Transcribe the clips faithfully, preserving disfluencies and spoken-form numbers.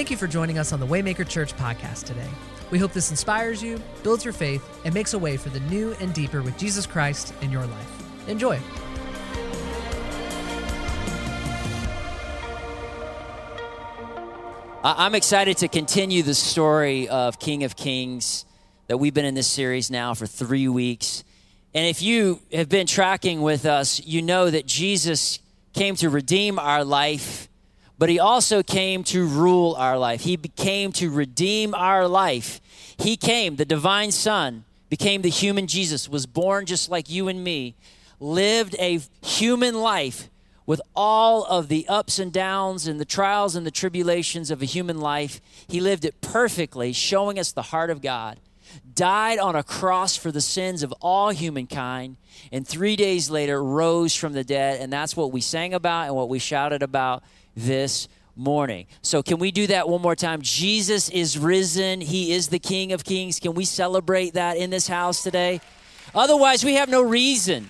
Thank you for joining us on the Waymaker Church podcast today. We hope this inspires you, builds your faith, and makes a way for the new and deeper with Jesus Christ in your life. Enjoy. I'm excited to continue the story of King of Kings that we've been in this series now for three weeks. And if you have been tracking with us, you know that Jesus came to redeem our life, but he also came to rule our life. He came to redeem our life. He came, the divine son, became the human Jesus, was born just like you and me, lived a human life with all of the ups and downs and the trials and the tribulations of a human life. He lived it perfectly, showing us the heart of God, died on a cross for the sins of all humankind, and three days later rose from the dead. And that's what we sang about and what we shouted about this morning. So can we do that one more time? Jesus is risen. He is the King of Kings. Can we celebrate that in this house today? Otherwise, we have no reason.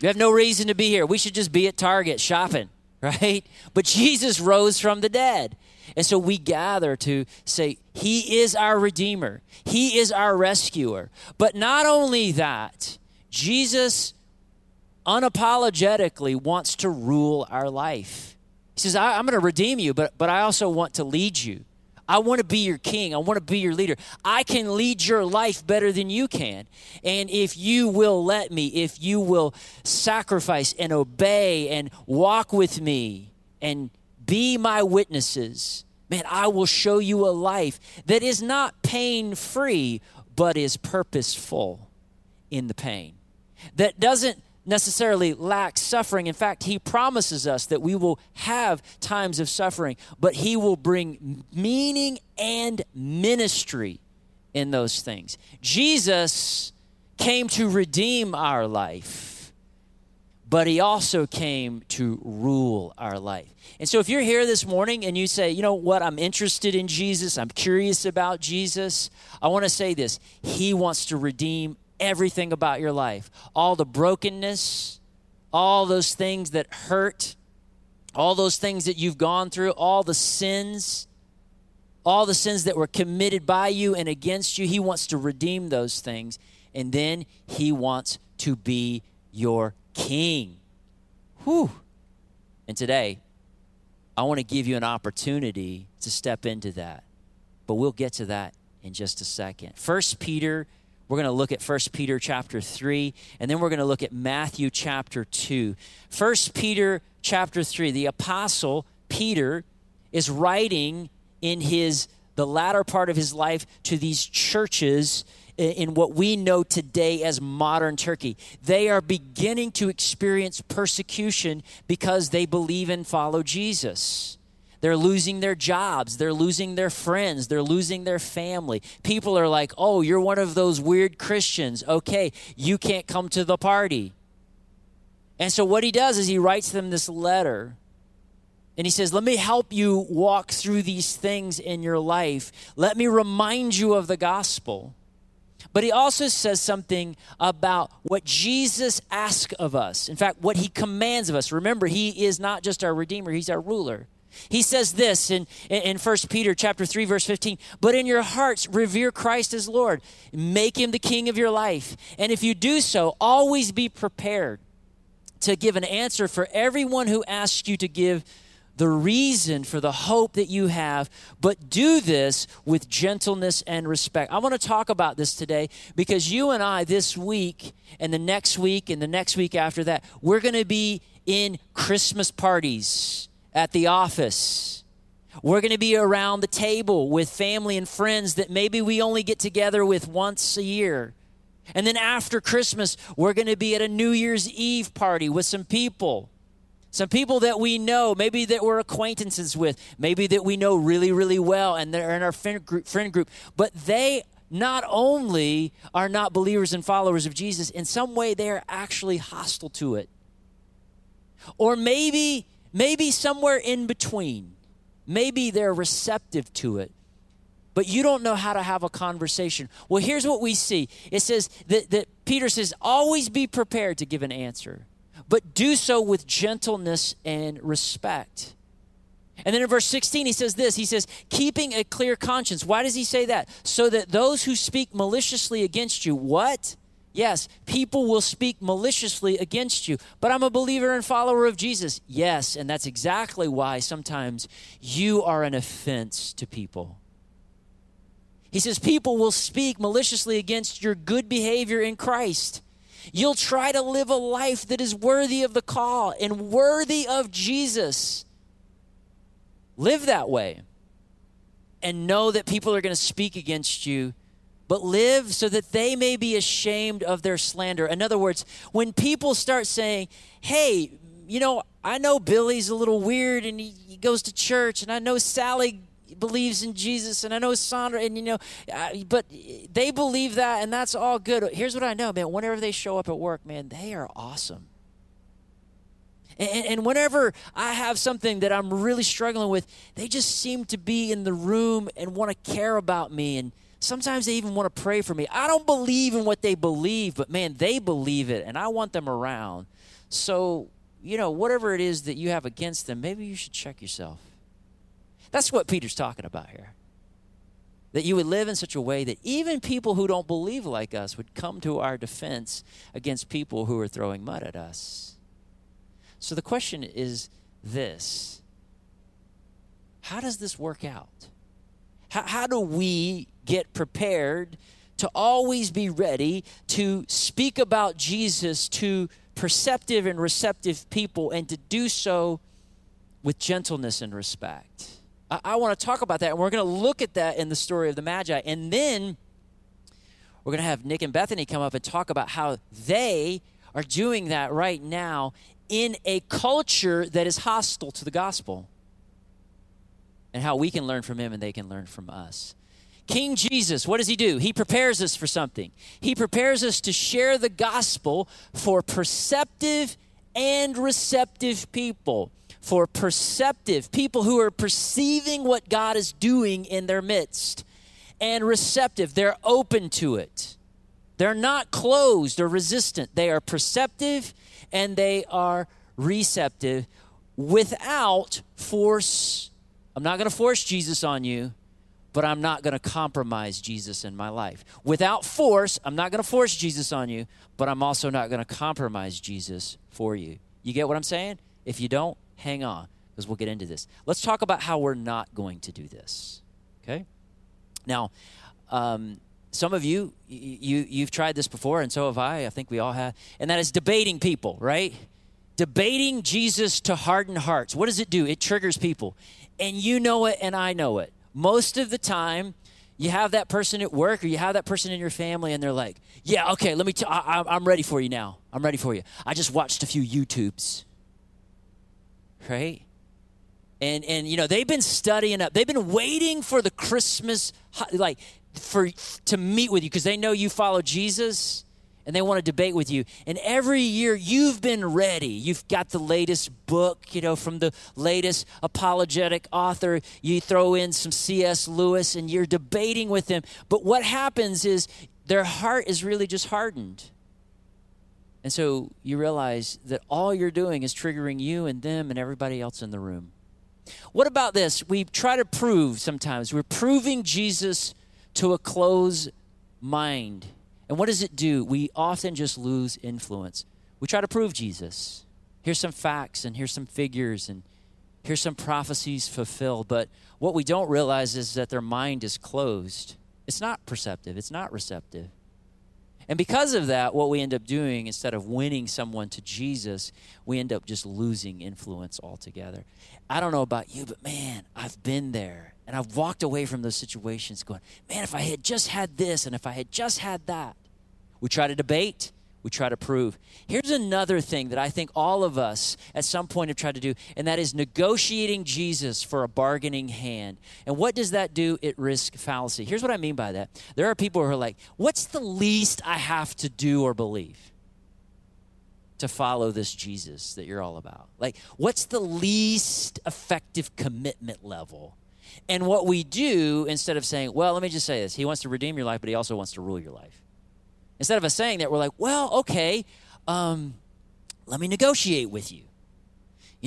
You have no reason to be here. We should just be at Target shopping, right? But Jesus rose from the dead. And so we gather to say, he is our Redeemer. He is our rescuer. But not only that, Jesus unapologetically wants to rule our life. He says, I, I'm going to redeem you, but, but I also want to lead you. I want to be your king. I want to be your leader. I can lead your life better than you can. And if you will let me, if you will sacrifice and obey and walk with me and be my witnesses, man, I will show you a life that is not pain-free, but is purposeful in the pain. That doesn't necessarily lack suffering. In fact, he promises us that we will have times of suffering, but he will bring meaning and ministry in those things. Jesus came to redeem our life, but he also came to rule our life. And so if you're here this morning and you say, you know what, I'm interested in Jesus, I'm curious about Jesus, I want to say this: he wants to redeem everything about your life, all the brokenness, all those things that hurt, all those things that you've gone through, all the sins, all the sins that were committed by you and against you. He wants to redeem those things, and then he wants to be your king. Whew. And today, I want to give you an opportunity to step into that, but we'll get to that in just a second. First Peter We're going to look at First Peter chapter three, and then we're going to look at Matthew chapter two. First Peter chapter three, the apostle Peter is writing in his the latter part of his life to these churches in what we know today as modern Turkey. They are beginning to experience persecution because they believe and follow Jesus. They're losing their jobs. They're losing their friends. They're losing their family. People are like, oh, you're one of those weird Christians. Okay, you can't come to the party. And so what he does is he writes them this letter. And he says, let me help you walk through these things in your life. Let me remind you of the gospel. But he also says something about what Jesus asks of us. In fact, what he commands of us. Remember, he is not just our Redeemer. He's our ruler. He says this in, in First Peter chapter three, verse fifteen, but in your hearts, revere Christ as Lord. Make him the king of your life. And if you do so, always be prepared to give an answer for everyone who asks you to give the reason for the hope that you have, but do this with gentleness and respect. I want to talk about this today because you and I this week and the next week and the next week after that, we're going to be in Christmas parties at the office. We're going to be around the table with family and friends that maybe we only get together with once a year. And then after Christmas, we're going to be at a New Year's Eve party with some people. Some people that we know, maybe that we're acquaintances with, maybe that we know really, really well, and they're in our friend group. Friend group. But they not only are not believers and followers of Jesus, in some way they are actually hostile to it. Or maybe... Maybe somewhere in between. Maybe they're receptive to it, but you don't know how to have a conversation. Well, here's what we see. It says that, that Peter says, always be prepared to give an answer, but do so with gentleness and respect. And then in verse sixteen, he says this. He says, keeping a clear conscience. Why does he say that? So that those who speak maliciously against you, what? Yes, people will speak maliciously against you. But I'm a believer and follower of Jesus. Yes, and that's exactly why sometimes you are an offense to people. He says, people will speak maliciously against your good behavior in Christ. You'll try to live a life that is worthy of the call and worthy of Jesus. Live that way and know that people are going to speak against you, but live so that they may be ashamed of their slander. In other words, when people start saying, hey, you know, I know Billy's a little weird and he, he goes to church, and I know Sally believes in Jesus, and I know Sandra, and you know, I, but they believe that, and that's all good. Here's what I know, man. Whenever they show up at work, man, they are awesome. And, and whenever I have something that I'm really struggling with, they just seem to be in the room and want to care about me. And sometimes they even want to pray for me. I don't believe in what they believe, but man, they believe it, and I want them around. So, you know, whatever it is that you have against them, maybe you should check yourself. That's what Peter's talking about here. That you would live in such a way that even people who don't believe like us would come to our defense against people who are throwing mud at us. So the question is this: how does this work out? How, how do we get prepared to always be ready to speak about Jesus to perceptive and receptive people, and to do so with gentleness and respect? I, I want to talk about that, and we're going to look at that in the story of the Magi. And then we're going to have Nick and Bethany come up and talk about how they are doing that right now in a culture that is hostile to the gospel, and how we can learn from him and they can learn from us. King Jesus, what does he do? He prepares us for something. He prepares us to share the gospel for perceptive and receptive people, for perceptive people who are perceiving what God is doing in their midst, and receptive, they're open to it. They're not closed or resistant. They are perceptive and they are receptive without force. I'm not going to force Jesus on you, but I'm not going to compromise Jesus in my life. Without force, I'm not going to force Jesus on you, but I'm also not going to compromise Jesus for you. You get what I'm saying? If you don't, hang on, because we'll get into this. Let's talk about how we're not going to do this, okay? Now, um... some of you, you, you've tried this before, and so have I. I think we all have. And that is debating people, right? Debating Jesus to harden hearts. What does it do? It triggers people. And you know it, and I know it. Most of the time, you have that person at work or you have that person in your family, and they're like, yeah, okay, let me t- I, I'm ready for you now. I'm ready for you. I just watched a few YouTubes, right? And, and you know, they've been studying up. They've been waiting for the Christmas, like, for to meet with you, because they know you follow Jesus and they want to debate with you. And every year you've been ready. You've got the latest book, you know, from the latest apologetic author. You throw in some C S Lewis and you're debating with them. But what happens is their heart is really just hardened. And so you realize that all you're doing is triggering you and them and everybody else in the room. What about this? We try to prove sometimes. We're proving Jesus to a closed mind. And what does it do? We often just lose influence. We try to prove Jesus. Here's some facts, and here's some figures, and here's some prophecies fulfilled. But what we don't realize is that their mind is closed. It's not perceptive. It's not receptive. And because of that, what we end up doing, instead of winning someone to Jesus, we end up just losing influence altogether. I don't know about you, but man, I've been there. And I've walked away from those situations going, man, if I had just had this and if I had just had that. We try to debate. We try to prove. Here's another thing that I think all of us at some point have tried to do, and that is negotiating Jesus for a bargaining hand. And what does that do? It risks fallacy. Here's what I mean by that. There are people who are like, what's the least I have to do or believe to follow this Jesus that you're all about? Like, what's the least effective commitment level? And what we do, instead of saying, well, let me just say this, he wants to redeem your life, but he also wants to rule your life. Instead of us saying that, we're like, well, okay, um, let me negotiate with you.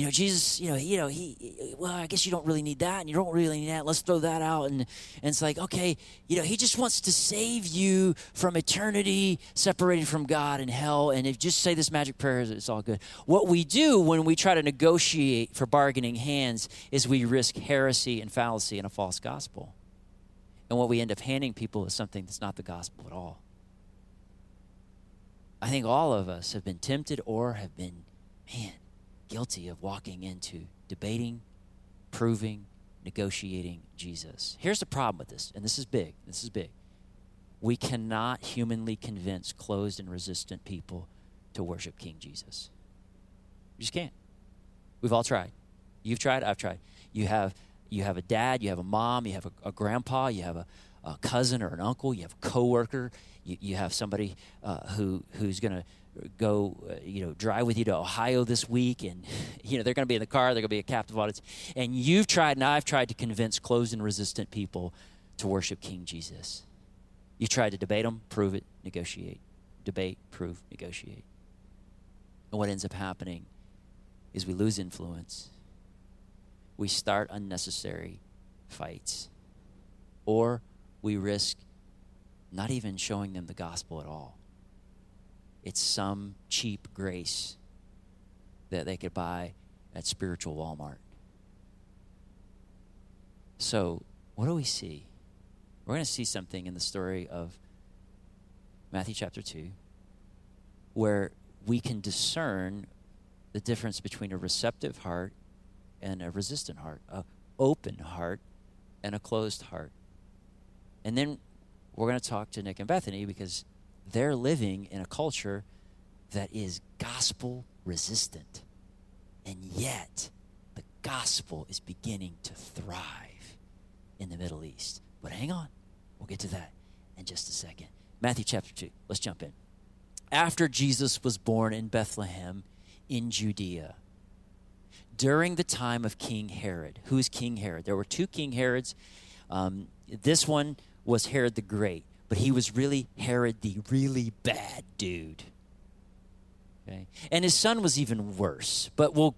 You know, Jesus, you know, you know, he, well, I guess you don't really need that, and you don't really need that. Let's throw that out. And, and it's like, okay, you know, he just wants to save you from eternity separated from God and hell. And if just say this magic prayer, it's all good. What we do when we try to negotiate for bargaining hands is we risk heresy and fallacy and a false gospel. And what we end up handing people is something that's not the gospel at all. I think all of us have been tempted or have been, man, guilty of walking into debating, proving, negotiating Jesus. Here's the problem with this, and this is big. This is big. We cannot humanly convince closed and resistant people to worship King Jesus. You just can't. We've all tried. You've tried. I've tried. You have you have a dad. You have a mom. You have a, a grandpa. You have a, a cousin or an uncle. You have a coworker. You, you have somebody uh, who who's going to go, uh, you know, drive with you to Ohio this week, and, you know, they're going to be in the car, they're going to be a captive audience. And you've tried, and I've tried to convince closed and resistant people to worship King Jesus. You tried to debate them, prove it, negotiate. Debate, prove, negotiate. And what ends up happening is we lose influence. We start unnecessary fights. Or we risk not even showing them the gospel at all. It's some cheap grace that they could buy at spiritual Walmart. So what do we see? We're going to see something in the story of Matthew chapter two where we can discern the difference between a receptive heart and a resistant heart, an open heart and a closed heart. And then we're going to talk to Nick and Bethany because they're living in a culture that is gospel resistant. And yet, the gospel is beginning to thrive in the Middle East. But hang on, we'll get to that in just a second. Matthew chapter two, let's jump in. After Jesus was born in Bethlehem in Judea, during the time of King Herod. Who is King Herod? There were two King Herods. Um, this one was Herod the Great. But he was really Herod, the really bad dude. Okay? And his son was even worse, but we'll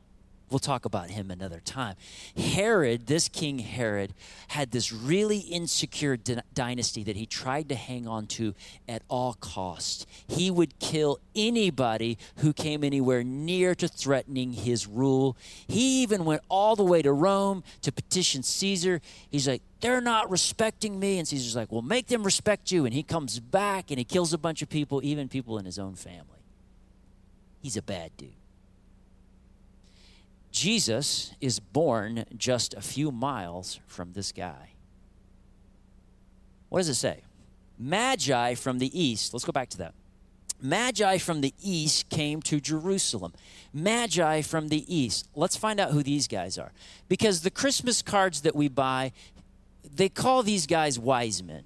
we'll talk about him another time. Herod, this King Herod, had this really insecure d- dynasty that he tried to hang on to at all costs. He would kill anybody who came anywhere near to threatening his rule. He even went all the way to Rome to petition Caesar. He's like, they're not respecting me. And Caesar's like, well, make them respect you. And he comes back and he kills a bunch of people, even people in his own family. He's a bad dude. Jesus is born just a few miles from this guy. What does it say? Magi from the east. Let's go back to that. Magi from the east came to Jerusalem. Magi from the east. Let's find out who these guys are. Because the Christmas cards that we buy, they call these guys wise men.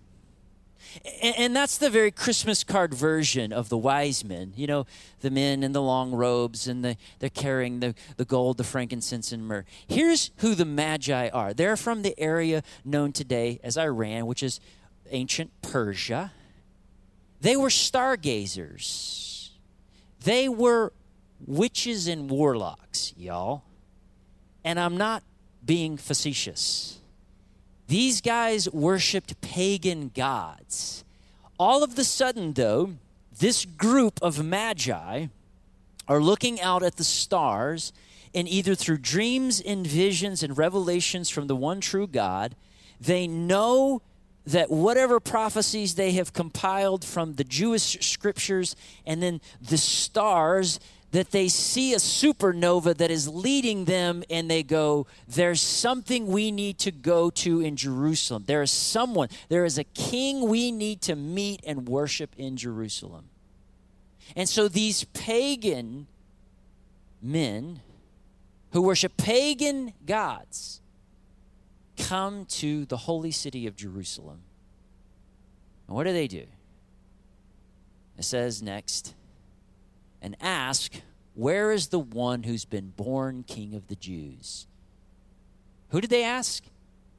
And that's the very Christmas card version of the wise men. You know, the men in the long robes and the, they're carrying the, the gold, the frankincense, and myrrh. Here's who the Magi are. They're from the area known today as Iran, which is ancient Persia. They were stargazers. They were witches and warlocks, y'all. And I'm not being facetious. These guys worshipped pagan gods. All of a sudden, though, this group of magi are looking out at the stars, and either through dreams and visions and revelations from the one true God, they know that whatever prophecies they have compiled from the Jewish scriptures and then the stars, that they see a supernova that is leading them, and they go, there's something we need to go to in Jerusalem. There is someone, there is a king we need to meet and worship in Jerusalem. And so these pagan men who worship pagan gods come to the holy city of Jerusalem. And what do they do? It says next, and ask, where is the one who's been born king of the Jews? Who did they ask?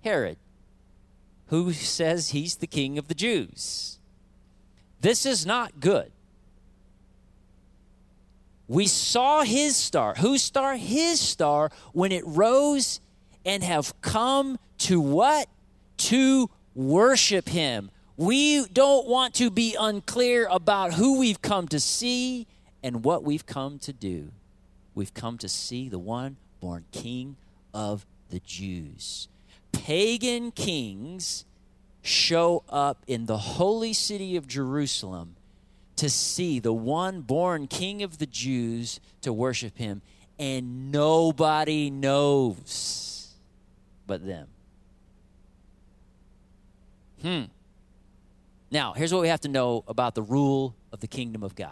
Herod, who says he's the king of the Jews. This is not good. We saw his star. Whose star? His star, when it rose, and have come to what? To worship him. We don't want to be unclear about who we've come to see and what we've come to do. We've come to see the one born King of the Jews. Pagan kings show up in the holy city of Jerusalem to see the one born King of the Jews, to worship him, and nobody knows but them. Hmm. Now, here's what we have to know about the rule of the kingdom of God.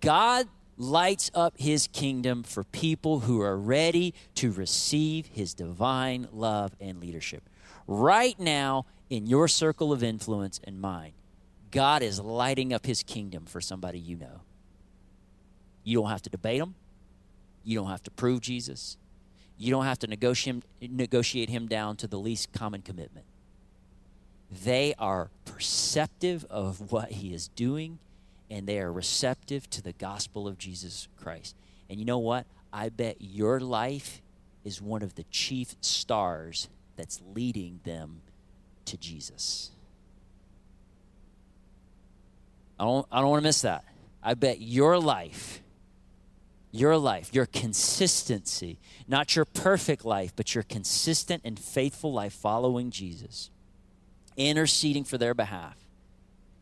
God lights up his kingdom for people who are ready to receive his divine love and leadership. Right now, in your circle of influence and mine, God is lighting up his kingdom for somebody you know. You don't have to debate him. You don't have to prove Jesus. You don't have to negotiate him, negotiate him down to the least common commitment. They are perceptive of what he is doing, and they are receptive to the gospel of Jesus Christ. And you know what? I bet your life is one of the chief stars that's leading them to Jesus. I don't, I don't want to miss that. I bet your life, your life, your consistency, not your perfect life, but your consistent and faithful life following Jesus, interceding for their behalf,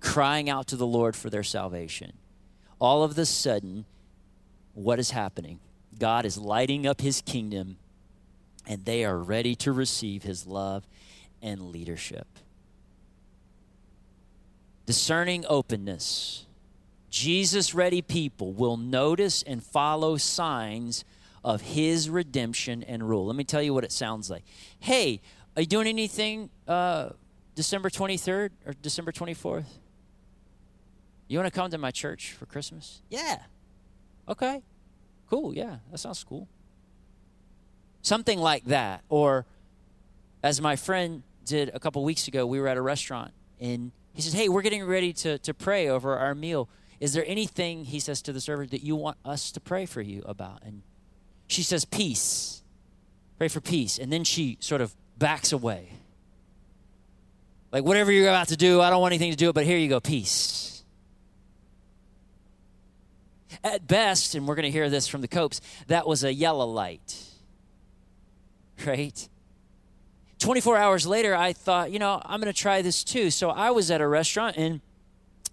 crying out to the Lord for their salvation. All of a sudden, what is happening? God is lighting up his kingdom, and they are ready to receive his love and leadership. Discerning openness. Jesus-ready people will notice and follow signs of his redemption and rule. Let me tell you what it sounds like. Hey, are you doing anything uh, December twenty-third or December twenty-fourth? You want to come to my church for Christmas? Yeah. Okay. Cool, yeah. That sounds cool. Something like that. Or as my friend did a couple weeks ago, we were at a restaurant in He says, hey, we're getting ready to, to pray over our meal. Is there anything, he says to the server, that you want us to pray for you about? And she says, peace. Pray for peace. And then she sort of backs away. Like, whatever you're about to do, I don't want anything to do, but here you go, peace. At best, and we're going to hear this from the Copes, that was a yellow light, right? twenty-four hours later, I thought, you know, I'm going to try this too. So I was at a restaurant, and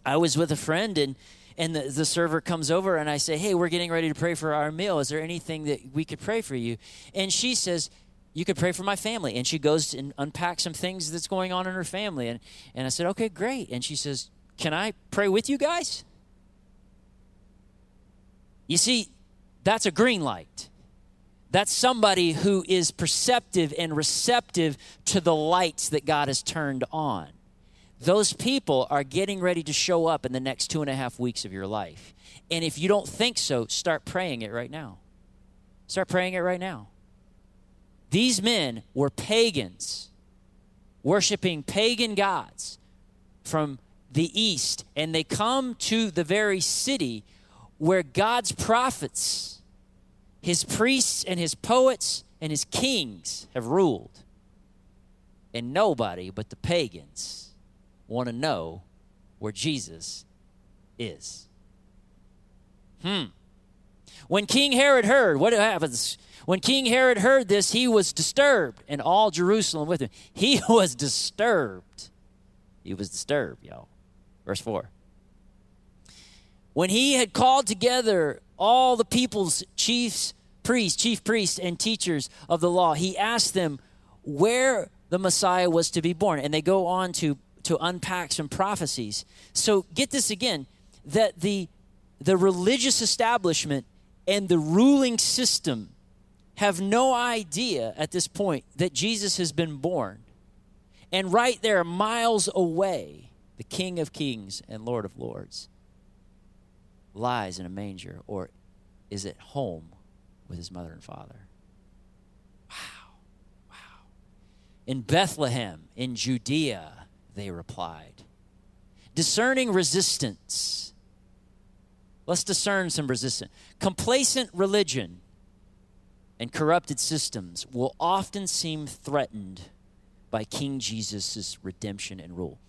I was with a friend, and, and the, the server comes over, and I say, hey, we're getting ready to pray for our meal. Is there anything that we could pray for you? And she says, you could pray for my family. And she goes and unpacks some things that's going on in her family. And, and I said, okay, great. And she says, can I pray with you guys? You see, that's a green light. That's somebody who is perceptive and receptive to the lights that God has turned on. Those people are getting ready to show up in the next two and a half weeks of your life. And if you don't think so, start praying it right now. Start praying it right now. These men were pagans, worshiping pagan gods from the east, and they come to the very city where God's prophets, his priests and his poets and his kings have ruled. And nobody but the pagans want to know where Jesus is. Hmm. When King Herod heard, what happens? When King Herod heard this, he was disturbed, and all Jerusalem with him. He was disturbed. He was disturbed, y'all. Verse four. When he had called together all the people's chiefs, priests, chief priests and teachers of the law, he asked them where the Messiah was to be born. And they go on to, to unpack some prophecies. So get this again, that the, the religious establishment and the ruling system have no idea at this point that Jesus has been born. And right there, miles away, the King of Kings and Lord of Lords lies in a manger, or is at home with his mother and father. Wow, wow. In Bethlehem, in Judea, they replied. Discerning resistance. Let's discern some resistance. Complacent religion and corrupted systems will often seem threatened by King Jesus' redemption and rule.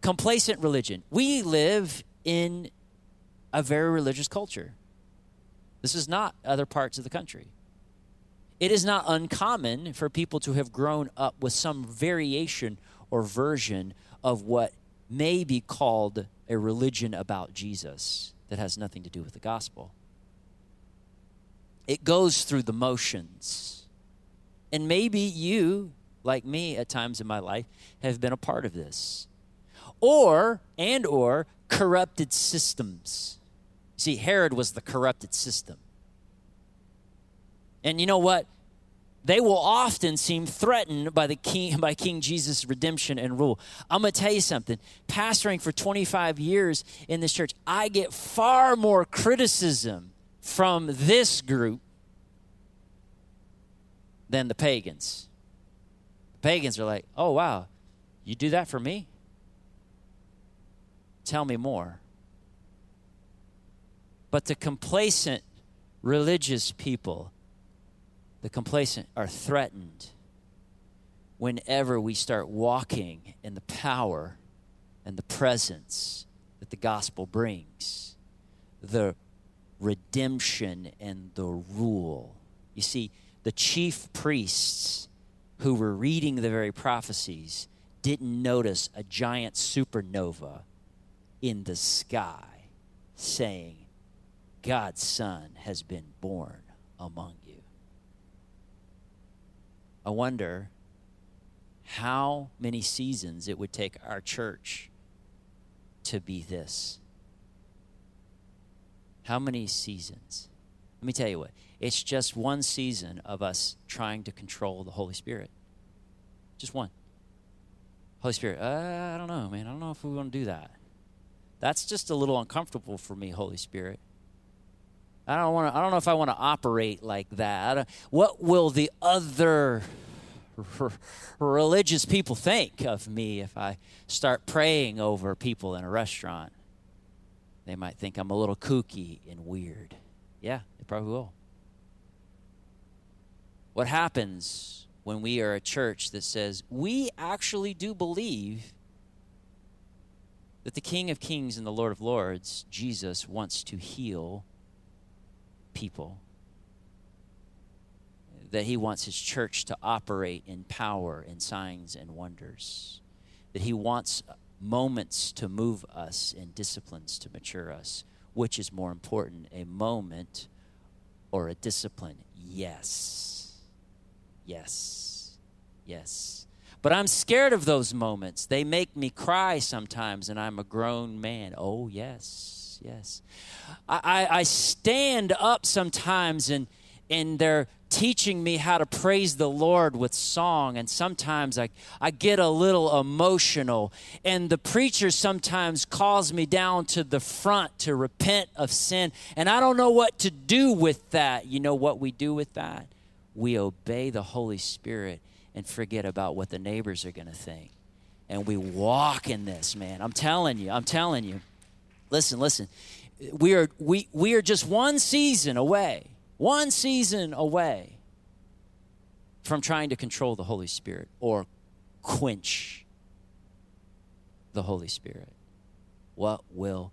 Complacent religion. We live in a very religious culture. This is not other parts of the country. It is not uncommon for people to have grown up with some variation or version of what may be called a religion about Jesus that has nothing to do with the gospel. It goes through the motions. And maybe you, like me at times in my life, have been a part of this. Or, and or, corrupted systems. See, Herod was the corrupted system. And you know what? They will often seem threatened by the King, by King Jesus' redemption and rule. I'm going to tell you something. Pastoring for twenty-five years in this church, I get far more criticism from this group than the pagans. The pagans are like, oh, wow, you do that for me? Tell me more. But the complacent religious people, the complacent are threatened whenever we start walking in the power and the presence that the gospel brings, the redemption and the rule. You see, the chief priests who were reading the very prophecies didn't notice a giant supernova in the sky saying, God's Son has been born among you. I wonder how many seasons it would take our church to be this. How many seasons? Let me tell you what. It's just one season of us trying to control the Holy Spirit. Just one. Holy Spirit, uh, I don't know, man. I don't know if we want to do that. That's just a little uncomfortable for me, Holy Spirit. I don't want to, I don't know if I want to operate like that. What will the other r- religious people think of me if I start praying over people in a restaurant? They might think I'm a little kooky and weird. Yeah, they probably will. What happens when we are a church that says, we actually do believe that the King of Kings and the Lord of Lords, Jesus, wants to heal people, that he wants his church to operate in power and signs and wonders, that he wants moments to move us and disciplines to mature us. Which is more important, a moment or a discipline? Yes. Yes. Yes. But I'm scared of those moments. They make me cry sometimes, and I'm a grown man. Oh, yes. Yes. I, I, I stand up sometimes and and they're teaching me how to praise the Lord with song. And sometimes I, I get a little emotional. And the preacher sometimes calls me down to the front to repent of sin. And I don't know what to do with that. You know what we do with that? We obey the Holy Spirit and forget about what the neighbors are going to think. And we walk in this, man. I'm telling you. I'm telling you. Listen, listen, we are we we are just one season away, one season away from trying to control the Holy Spirit or quench the Holy Spirit. What will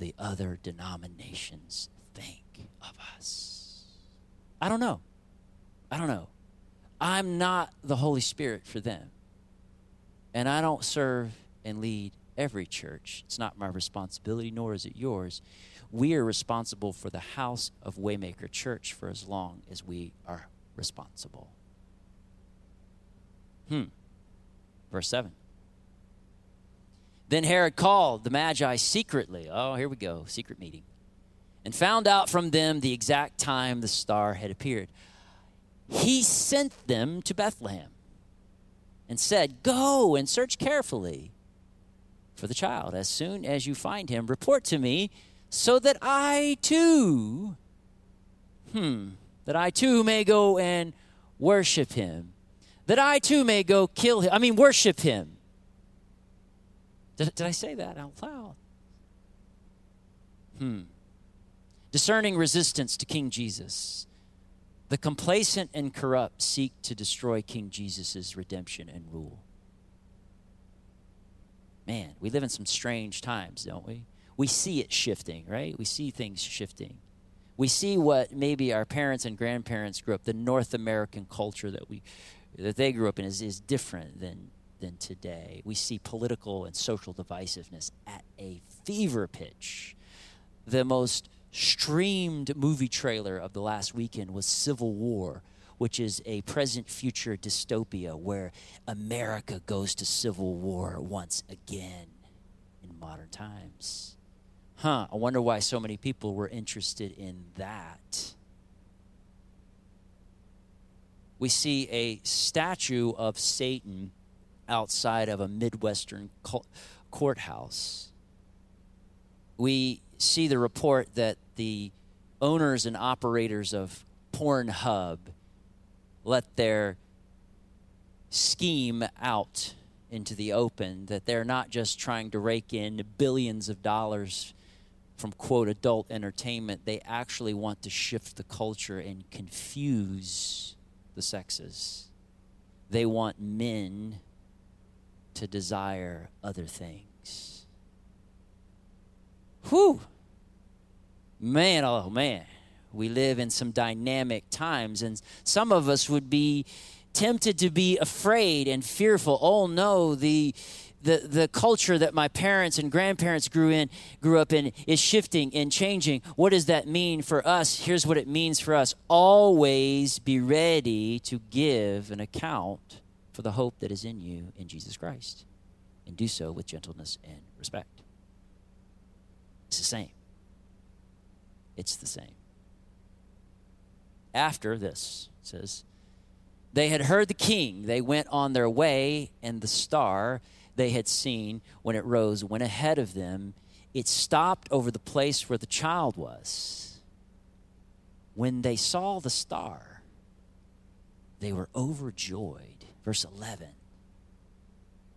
the other denominations think of us? I don't know. I don't know. I'm not the Holy Spirit for them. And I don't serve and lead every church. It's not my responsibility, nor is it yours. We are responsible for the house of Waymaker Church for as long as we are responsible. Hmm. Verse seven. Then Herod called the Magi secretly. Oh, here we go. Secret meeting. And found out from them the exact time the star had appeared. He sent them to Bethlehem and said, go and search carefully for the child. As soon as you find him, report to me so that I too, hmm, that I too may go and worship him, that I too may go kill him, I mean worship him. Did, did I say that out loud? Hmm. Hmm. Discerning resistance to King Jesus. The complacent and corrupt seek to destroy King Jesus' redemption and rule. Man, we live in some strange times, don't we? We see it shifting, right? We see things shifting. We see what maybe our parents and grandparents grew up, the North American culture that we that they grew up in is, is different than, than today. We see political and social divisiveness at a fever pitch. The most streamed movie trailer of the last weekend was Civil War, which is a present-future dystopia where America goes to civil war once again in modern times. Huh, I wonder why so many people were interested in that. We see a statue of Satan outside of a Midwestern courthouse. We see the report that the owners and operators of Pornhub let their scheme out into the open, that they're not just trying to rake in billions of dollars from, quote, adult entertainment. They actually want to shift the culture and confuse the sexes. They want men to desire other things. Whew. Man, oh, man. We live in some dynamic times, and some of us would be tempted to be afraid and fearful. Oh no, the the the culture that my parents and grandparents grew in grew up in is shifting and changing. What does that mean for us? Here's what it means for us. Always be ready to give an account for the hope that is in you in Jesus Christ, and do so with gentleness and respect. It's the same. It's the same. After this, it says, they had heard the king. They went on their way, and the star they had seen when it rose went ahead of them. It stopped over the place where the child was. When they saw the star, they were overjoyed. Verse eleven.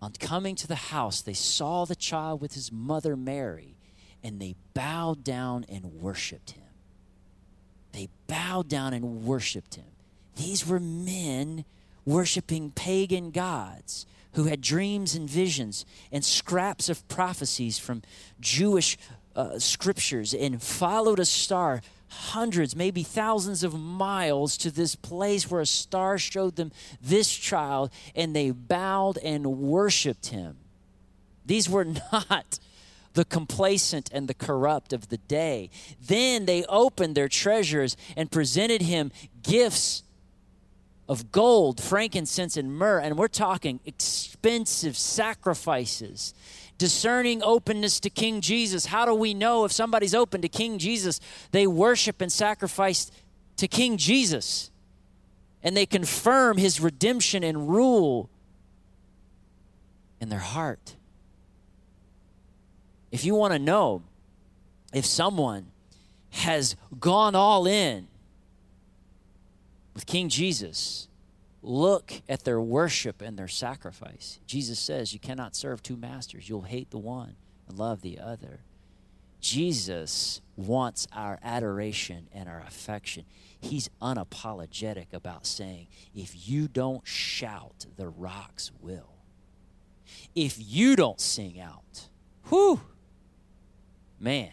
On coming to the house, they saw the child with his mother Mary, and they bowed down and worshiped him. They bowed down and worshiped him. These were men worshiping pagan gods who had dreams and visions and scraps of prophecies from Jewish uh, scriptures and followed a star hundreds, maybe thousands of miles to this place where a star showed them this child, and they bowed and worshiped him. These were not the complacent and the corrupt of the day. Then they opened their treasures and presented him gifts of gold, frankincense, and myrrh. And we're talking expensive sacrifices. Discerning openness to King Jesus. How do we know if somebody's open to King Jesus? They worship and sacrifice to King Jesus, and they confirm his redemption and rule in their heart. If you want to know if someone has gone all in with King Jesus, look at their worship and their sacrifice. Jesus says you cannot serve two masters. You'll hate the one and love the other. Jesus wants our adoration and our affection. He's unapologetic about saying, if you don't shout, the rocks will. If you don't sing out, whew, man.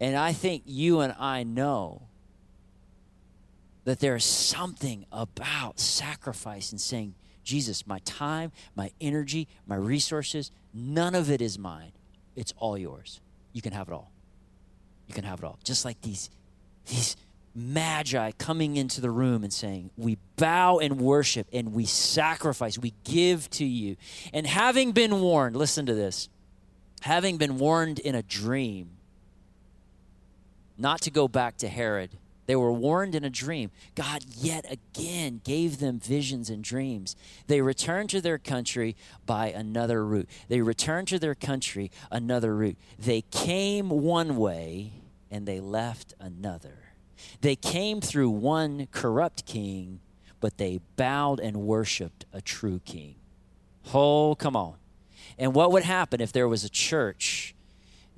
And I think you and I know that there is something about sacrifice and saying, Jesus, my time, my energy, my resources, none of it is mine. It's all yours. You can have it all. You can have it all. Just like these, these magi coming into the room and saying, we bow and worship and we sacrifice, we give to you. And having been warned, listen to this, having been warned in a dream not to go back to Herod, they were warned in a dream. God yet again gave them visions and dreams. They returned to their country by another route. They returned to their country another route. They came one way and they left another. They came through one corrupt king, but they bowed and worshiped a true king. Oh, come on. And what would happen if there was a church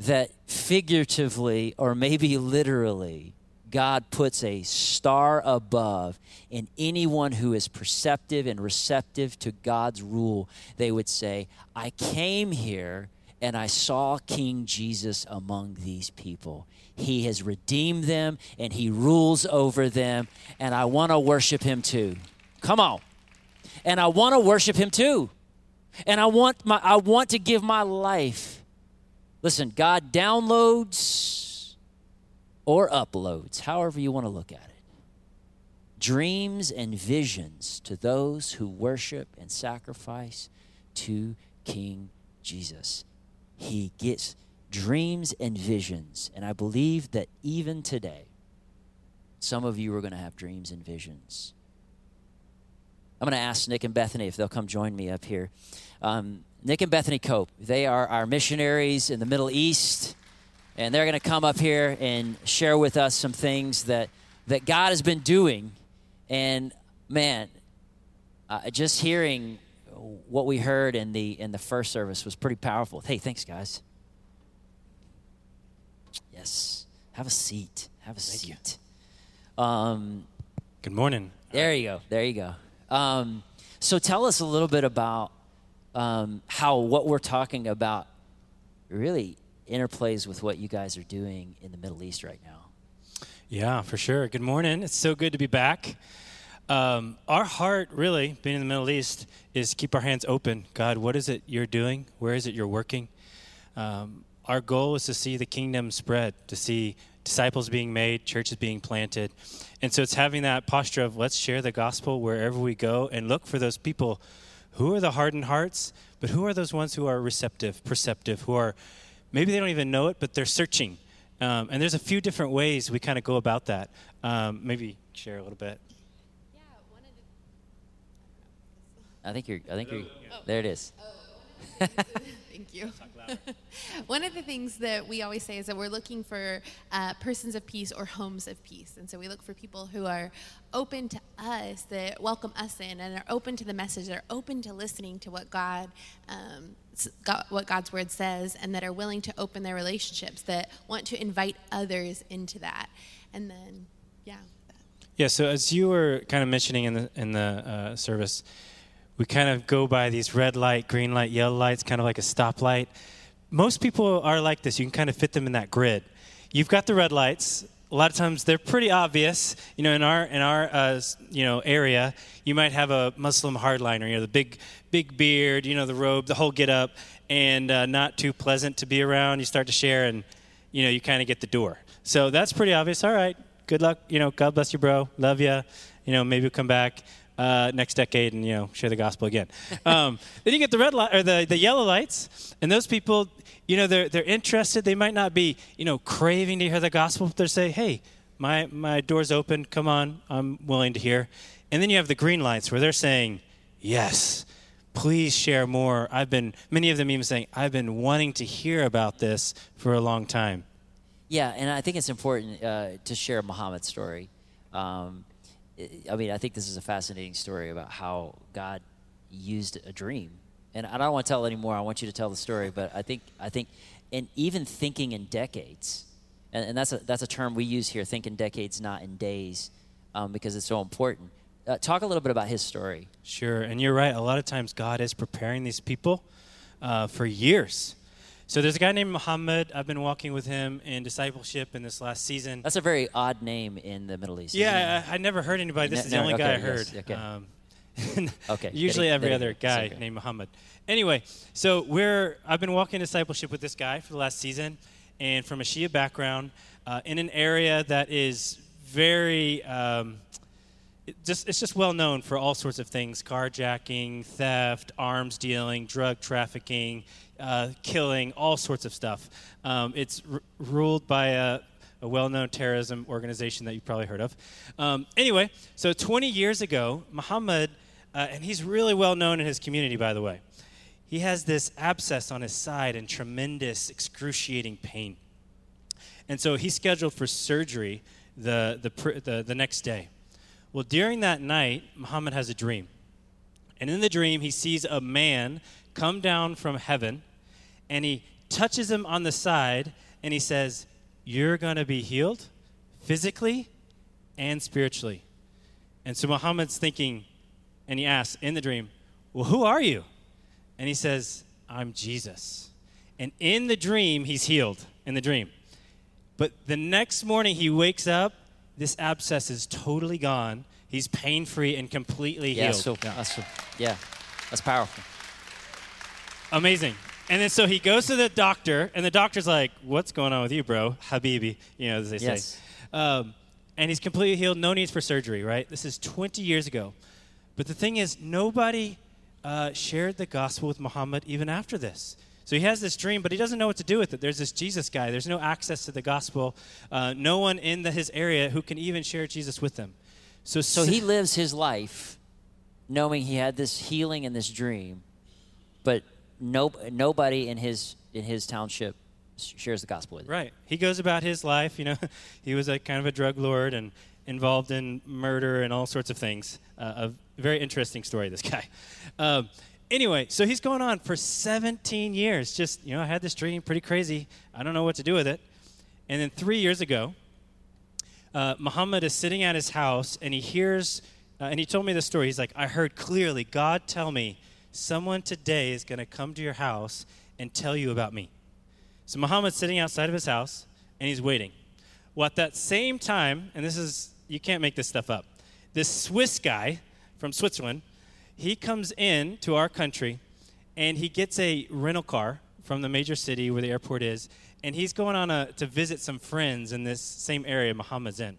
that figuratively or maybe literally, God puts a star above, and anyone who is perceptive and receptive to God's rule, they would say, I came here and I saw King Jesus among these people. He has redeemed them and he rules over them, and I want to worship him too. Come on. And I want to worship him too. And I want my I want to give my life. Listen, God downloads or uploads, however you want to look at it, dreams and visions to those who worship and sacrifice to King Jesus. He gets dreams and visions. And I believe that even today, some of you are going to have dreams and visions. I'm going to ask Nick and Bethany if they'll come join me up here. Um, Nick and Bethany Cope, they are our missionaries in the Middle East. And they're going to come up here and share with us some things that, that God has been doing. And, man, uh, just hearing what we heard in the in the first service was pretty powerful. Hey, thanks, guys. Yes. Have a seat. Have a Thank seat. You. Um, Good morning. There you go. There you go. Um, so tell us a little bit about um, how what we're talking about really interplays with what you guys are doing in the Middle East right now. Yeah, for sure. Good morning. It's so good to be back. Um, our heart, really, being in the Middle East, is to keep our hands open. God, what is it you're doing? Where is it you're working? Um, our goal is to see the kingdom spread, to see disciples being made, churches being planted. And so it's having that posture of let's share the gospel wherever we go and look for those people. Who are the hardened hearts? But who are those ones who are receptive, perceptive, who are maybe they don't even know it, but they're searching. Um, and there's a few different ways we kind of go about that. Um, maybe share a little bit. Yeah, one of the... I think you're, I think you're, oh. There it is. Oh, one of the things that, thank you. Talk louder. One of the things that we always say is that we're looking for uh, persons of peace or homes of peace. And so we look for people who are open to us, that welcome us in, and are open to the message, that are open to listening to what God um God, what God's word says, and that are willing to open their relationships, that want to invite others into that. And then, yeah. Yeah, so as you were kind of mentioning in the, in the uh, service, we kind of go by these red light, green light, yellow lights, kind of like a stoplight. Most people are like this. You can kind of fit them in that grid. You've got the red lights. A lot of times they're pretty obvious. You know, in our in our uh, you know area, you might have a Muslim hardliner. You know, the big big beard. You know, the robe, the whole get up, and uh, not too pleasant to be around. You start to share, and you know, you kind of get the door. So that's pretty obvious. All right, good luck. You know, God bless you, bro. Love you. You know, maybe we'll come back uh, next decade and you know share the gospel again. Um, then you get the red light or the the yellow lights, and those people. You know, they're, they're interested. They might not be, you know, craving to hear the gospel, but they're saying, hey, my, my door's open. Come on. I'm willing to hear. And then you have the green lights where they're saying, yes, please share more. I've been, many of them even saying, I've been wanting to hear about this for a long time. Yeah, and I think it's important uh, to share Muhammad's story. Um, I mean, I think this is a fascinating story about how God used a dream. And I don't want to tell any more. I want you to tell the story. But I think, I think, and even thinking in decades, and, and that's a that's a term we use here. Think in decades, not in days, um, because it's so important. Uh, talk a little bit about his story. Sure, and you're right. A lot of times, God is preparing these people uh, for years. So there's a guy named Muhammad. I've been walking with him in discipleship in this last season. That's a very odd name in the Middle East. Yeah, I, I never heard anybody. This ne- is the no, only okay, guy I heard. Yes, okay. Um, okay. Usually he, every other guy okay. named Muhammad. Anyway, so we're I've been walking discipleship with this guy for the last season, and from a Shia background, uh, in an area that is very um, it just it's just well known for all sorts of things: carjacking, theft, arms dealing, drug trafficking, uh, killing, all sorts of stuff. Um, it's r- ruled by a. a well-known terrorism organization that you've probably heard of. Um, anyway, so twenty years ago, Muhammad, uh, and he's really well-known in his community, by the way, he has this abscess on his side and tremendous, excruciating pain. And so he's scheduled for surgery the, the, the, the next day. Well, during that night, Muhammad has a dream. And in the dream, he sees a man come down from heaven, and he touches him on the side, and he says, you're going to be healed physically and spiritually. And so Muhammad's thinking, and he asks in the dream, well, who are you? And he says, I'm Jesus. And in the dream, he's healed in the dream. But the next morning he wakes up, this abscess is totally gone. He's pain-free and completely yeah, healed. So, yeah. That's so, yeah, that's powerful. Amazing. And then so he goes to the doctor, and the doctor's like, what's going on with you, bro? Habibi, you know, as they yes. say. Um, and he's completely healed, no need for surgery, right? This is twenty years ago. But the thing is, nobody uh, shared the gospel with Muhammad even after this. So he has this dream, but he doesn't know what to do with it. There's this Jesus guy. There's no access to the gospel. Uh, no one in the, his area who can even share Jesus with them. So, so he lives his life knowing he had this healing and this dream, but no, nobody in his in his township shares the gospel with him. Right. He goes about his life. You know, he was like kind of a drug lord and involved in murder and all sorts of things. Uh, a very interesting story, this guy. Um, Anyway, so he's going on for seventeen years. Just, you know, I had this dream, pretty crazy. I don't know what to do with it. And then three years ago, uh, Muhammad is sitting at his house, and he hears, uh, and he told me this story. He's like, I heard clearly God tell me someone today is going to come to your house and tell you about me. So Muhammad's sitting outside of his house, and he's waiting. Well, at that same time, and this is, you can't make this stuff up, this Swiss guy from Switzerland, he comes in to our country, and he gets a rental car from the major city where the airport is, and he's going on a, to visit some friends in this same area Muhammad's in.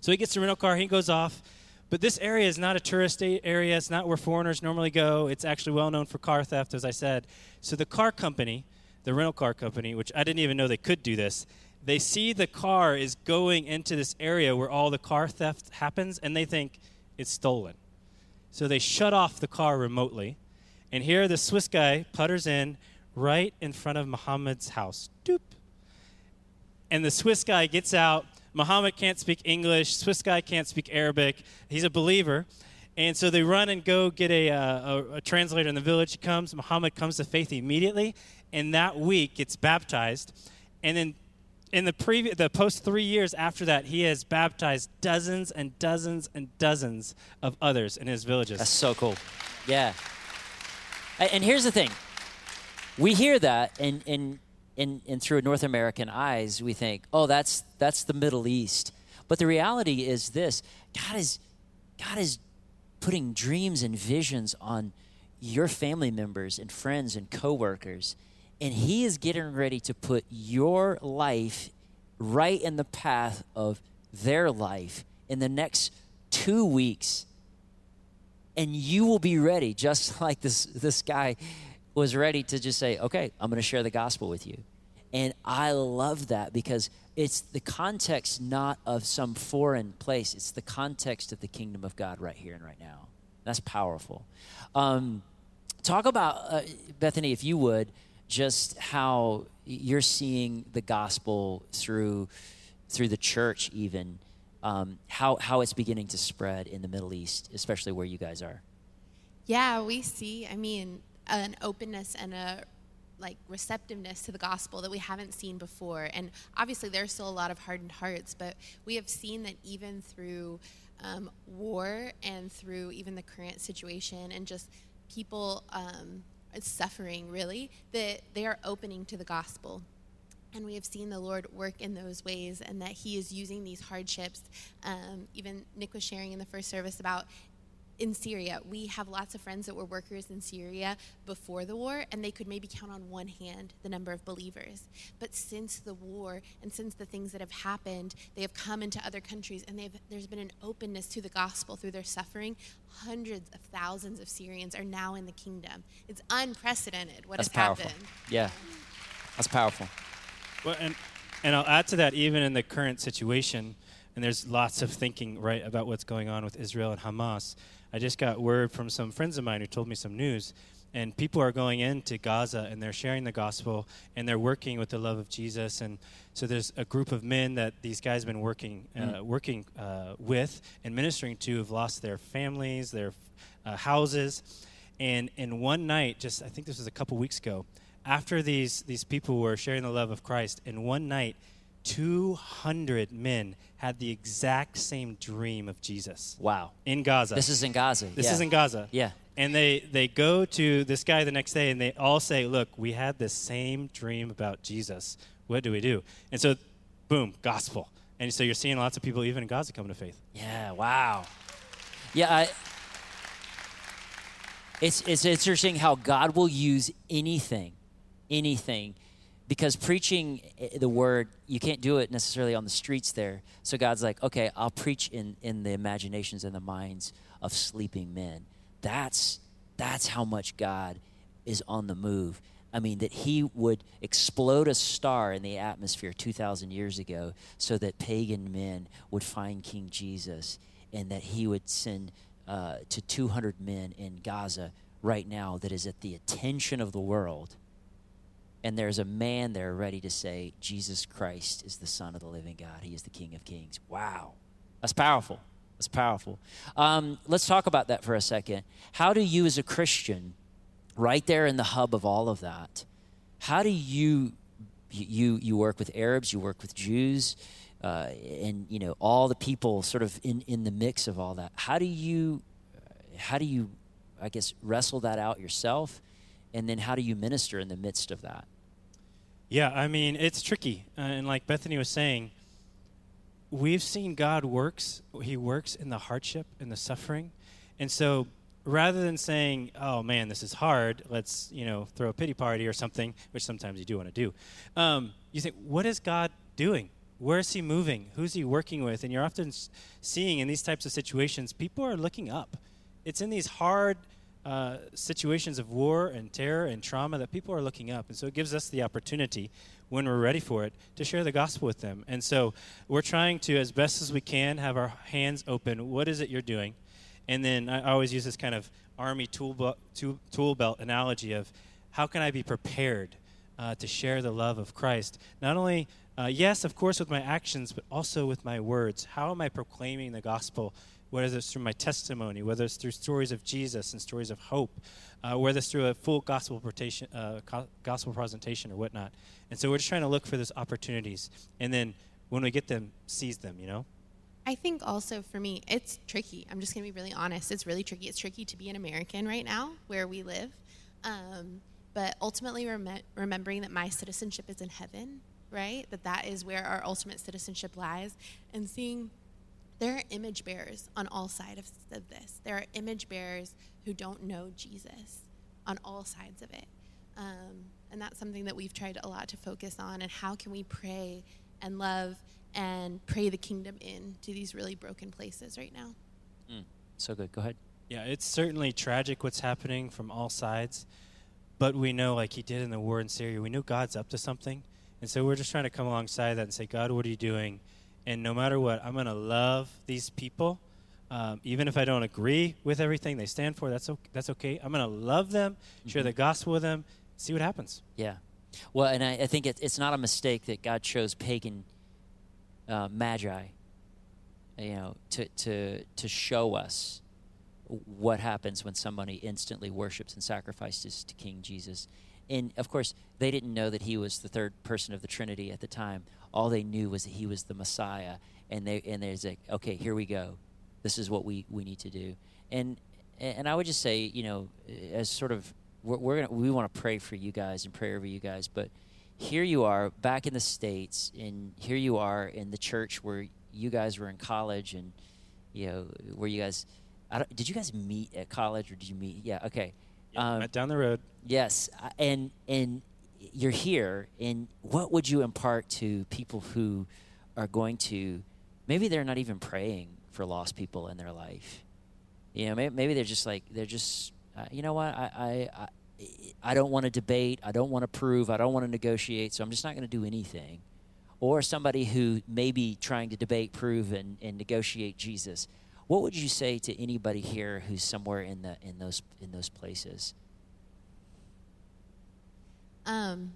So he gets the rental car, he goes off, but this area is not a tourist area. It's not where foreigners normally go. It's actually well known for car theft, as I said. So the car company, the rental car company, which I didn't even know they could do this, they see the car is going into this area where all the car theft happens, and they think it's stolen. So they shut off the car remotely, and here the Swiss guy putters in right in front of Muhammad's house. Doop. And the Swiss guy gets out. Muhammad can't speak English. Swiss guy can't speak Arabic. He's a believer. And so they run and go get a, uh, a, a translator in the village. He comes. Muhammad comes to faith immediately, and that week gets baptized. And then in the, previ- the post three years after that, he has baptized dozens and dozens and dozens of others in his villages. That's so cool. Yeah. And here's the thing. We hear that, and, and, and, and through North American eyes, we think, oh, that's that's the Middle East. But the reality is this. God is God is putting dreams and visions on your family members and friends and coworkers. And he is getting ready to put your life right in the path of their life in the next two weeks. And you will be ready, just like this, this guy was ready to just say, okay, I'm going to share the gospel with you. And I love that because it's the context not of some foreign place. It's the context of the kingdom of God right here and right now. That's powerful. Um, talk about, uh, Bethany, if you would, just how you're seeing the gospel through through the church even, um, how, how it's beginning to spread in the Middle East, especially where you guys are. Yeah, we see, I mean, an openness and a like receptiveness to the gospel that we haven't seen before. And obviously there's still a lot of hardened hearts, but we have seen that even through um, war and through even the current situation and just people... Um, It's suffering, really, that they are opening to the gospel. And we have seen the Lord work in those ways and that he is using these hardships. Um, even Nick was sharing in the first service about in Syria. We have lots of friends that were workers in Syria before the war, and they could maybe count on one hand the number of believers. But since the war and since the things that have happened, they have come into other countries, and they've, there's been an openness to the gospel through their suffering. Hundreds of thousands of Syrians are now in the kingdom. It's unprecedented what that's has powerful. Happened. Yeah, that's powerful. Well, and, and I'll add to that, even in the current situation, and there's lots of thinking, right, about what's going on with Israel and Hamas. I just got word from some friends of mine who told me some news, and people are going into Gaza, and they're sharing the gospel, and they're working with the love of Jesus. And so there's a group of men that these guys have been working uh, mm. working uh, with and ministering to have lost their families, their uh, houses. And in one night, just I think this was a couple weeks ago, after these, these people were sharing the love of Christ, in one night, two hundred men had the exact same dream of Jesus. Wow. In Gaza. This is in Gaza. This yeah. is in Gaza. Yeah. And they, they go to this guy the next day, and they all say, look, we had the same dream about Jesus. What do we do? And so, boom, gospel. And so you're seeing lots of people even in Gaza coming to faith. Yeah, wow. Yeah, I, it's it's interesting how God will use anything, anything, because preaching the word, you can't do it necessarily on the streets there. So God's like, okay, I'll preach in, in the imaginations and the minds of sleeping men. That's that's how much God is on the move. I mean, that he would explode a star in the atmosphere two thousand years ago so that pagan men would find King Jesus, and that he would send uh, to two hundred men in Gaza right now that is at the attention of the world. And there's a man there ready to say, Jesus Christ is the Son of the living God. He is the King of Kings. Wow. That's powerful. That's powerful. Um, let's talk about that for a second. How do you as a Christian, right there in the hub of all of that, how do you, you, you work with Arabs, you work with Jews, uh, and, you know, all the people sort of in, in the mix of all that. How do you, how do you, I guess, wrestle that out yourself? And then how do you minister in the midst of that? Yeah, I mean, it's tricky. Uh, and like Bethany was saying, we've seen God works. He works in the hardship and the suffering. And so rather than saying, oh, man, this is hard, let's, you know, throw a pity party or something, which sometimes you do want to do, um, you think, what is God doing? Where is he moving? Who's he working with? And you're often seeing in these types of situations, people are looking up. It's in these hard uh, situations of war and terror and trauma that people are looking up. And so it gives us the opportunity, when we're ready for it, to share the gospel with them. And so we're trying to, as best as we can, have our hands open. What is it you're doing? And then I always use this kind of army tool, bu- tool, tool belt analogy of how can I be prepared uh, to share the love of Christ? Not only, uh, yes, of course, with my actions, but also with my words. How am I proclaiming the gospel? Whether it's through my testimony, whether it's through stories of Jesus and stories of hope, uh, whether it's through a full gospel presentation, uh, gospel presentation or whatnot. And so we're just trying to look for those opportunities. And then when we get them, seize them, you know? I think also for me, it's tricky. I'm just going to be really honest. It's really tricky. It's tricky to be an American right now where we live. Um, but ultimately rem- remembering that my citizenship is in heaven, right? That that is where our ultimate citizenship lies. And seeing there are image bearers on all sides of this. There are image bearers who don't know Jesus on all sides of it. Um, and that's something that we've tried a lot to focus on, and how can we pray and love and pray the kingdom in to these really broken places right now. Mm, so good. Go ahead. Yeah, it's certainly tragic what's happening from all sides, but we know, like he did in the war in Syria, we know God's up to something. And so we're just trying to come alongside that and say, God, what are you doing? And no matter what, I'm going to love these people. Um, even if I don't agree with everything they stand for, that's okay. That's okay. I'm going to love them, mm-hmm. share the gospel with them, see what happens. Yeah. Well, and I, I think it, it's not a mistake that God chose pagan uh, Magi, you know, to, to to show us what happens when somebody instantly worships and sacrifices to King Jesus. And, of course, they didn't know that he was the third person of the Trinity at the time. All they knew was that he was the Messiah. And they and they're like, okay, here we go. This is what we, we need to do. And and I would just say, you know, as sort of, we're, we're gonna, we want to pray for you guys and pray over you guys. But here you are back in the States, and here you are in the church where you guys were in college, and, you know, where you guys, I don't, did you guys meet at college or did you meet? Yeah, okay. Um, right down the road. Yes, and and you're here, and what would you impart to people who are going to, maybe they're not even praying for lost people in their life. You know, maybe, maybe they're just like, they're just, uh, you know what, I I, I, I don't want to debate, I don't want to prove, I don't want to negotiate, so I'm just not going to do anything. Or somebody who may be trying to debate, prove, and, and negotiate Jesus. What would you say to anybody here who's somewhere in the in those in those places? Um,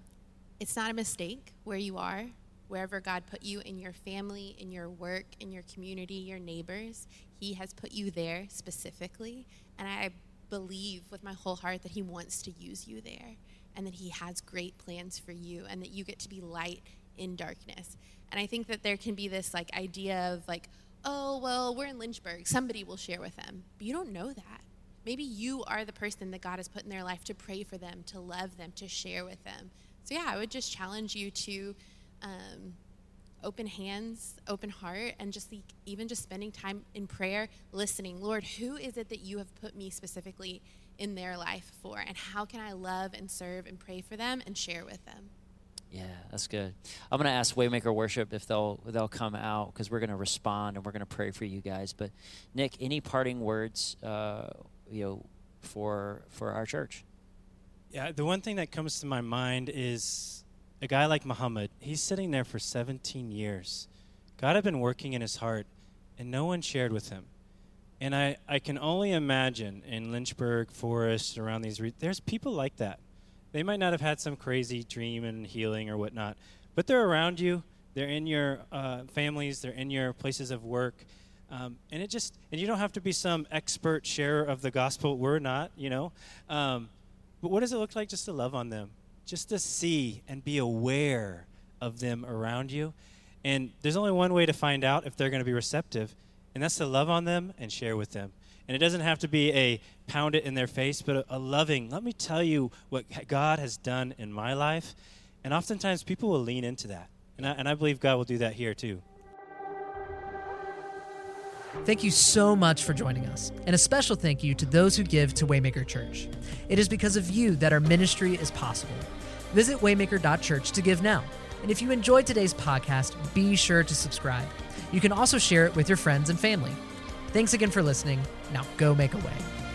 it's not a mistake where you are, wherever God put you, in your family, in your work, in your community, your neighbors. He has put you there specifically, and I believe with my whole heart that he wants to use you there. and that he has great plans for you, and that you get to be light in darkness. And I think that there can be this like idea of like, oh, well, we're in Lynchburg, somebody will share with them. But you don't know that. Maybe you are the person that God has put in their life to pray for them, to love them, to share with them. So yeah, I would just challenge you to um, open hands, open heart, and just like, even just spending time in prayer, listening. Lord, who is it that you have put me specifically in their life for? And how can I love and serve and pray for them and share with them? Yeah, that's good. I'm going to ask Waymaker Worship if they'll they'll come out, because we're going to respond and we're going to pray for you guys. But Nick, any parting words, uh, you know, for for our church? Yeah, the one thing that comes to my mind is a guy like Muhammad. He's sitting there for seventeen years. God had been working in his heart, and no one shared with him. And I, I can only imagine in Lynchburg, Forest, around these, re- there's people like that. They might not have had some crazy dream and healing or whatnot, but they're around you. They're in your uh, families. They're in your places of work. Um, and it just, and you don't have to be some expert sharer of the gospel. We're not, you know. Um, but what does it look like just to love on them? Just to see and be aware of them around you. And there's only one way to find out if they're going to be receptive, and that's to love on them and share with them. And it doesn't have to be a pound it in their face, but a, a loving, let me tell you what God has done in my life. And oftentimes people will lean into that. And I, and I believe God will do that here too. Thank you so much for joining us. And a special thank you to those who give to Waymaker Church. It is because of you that our ministry is possible. Visit waymaker dot church to give now. And if you enjoyed today's podcast, be sure to subscribe. You can also share it with your friends and family. Thanks again for listening. Now go make a way.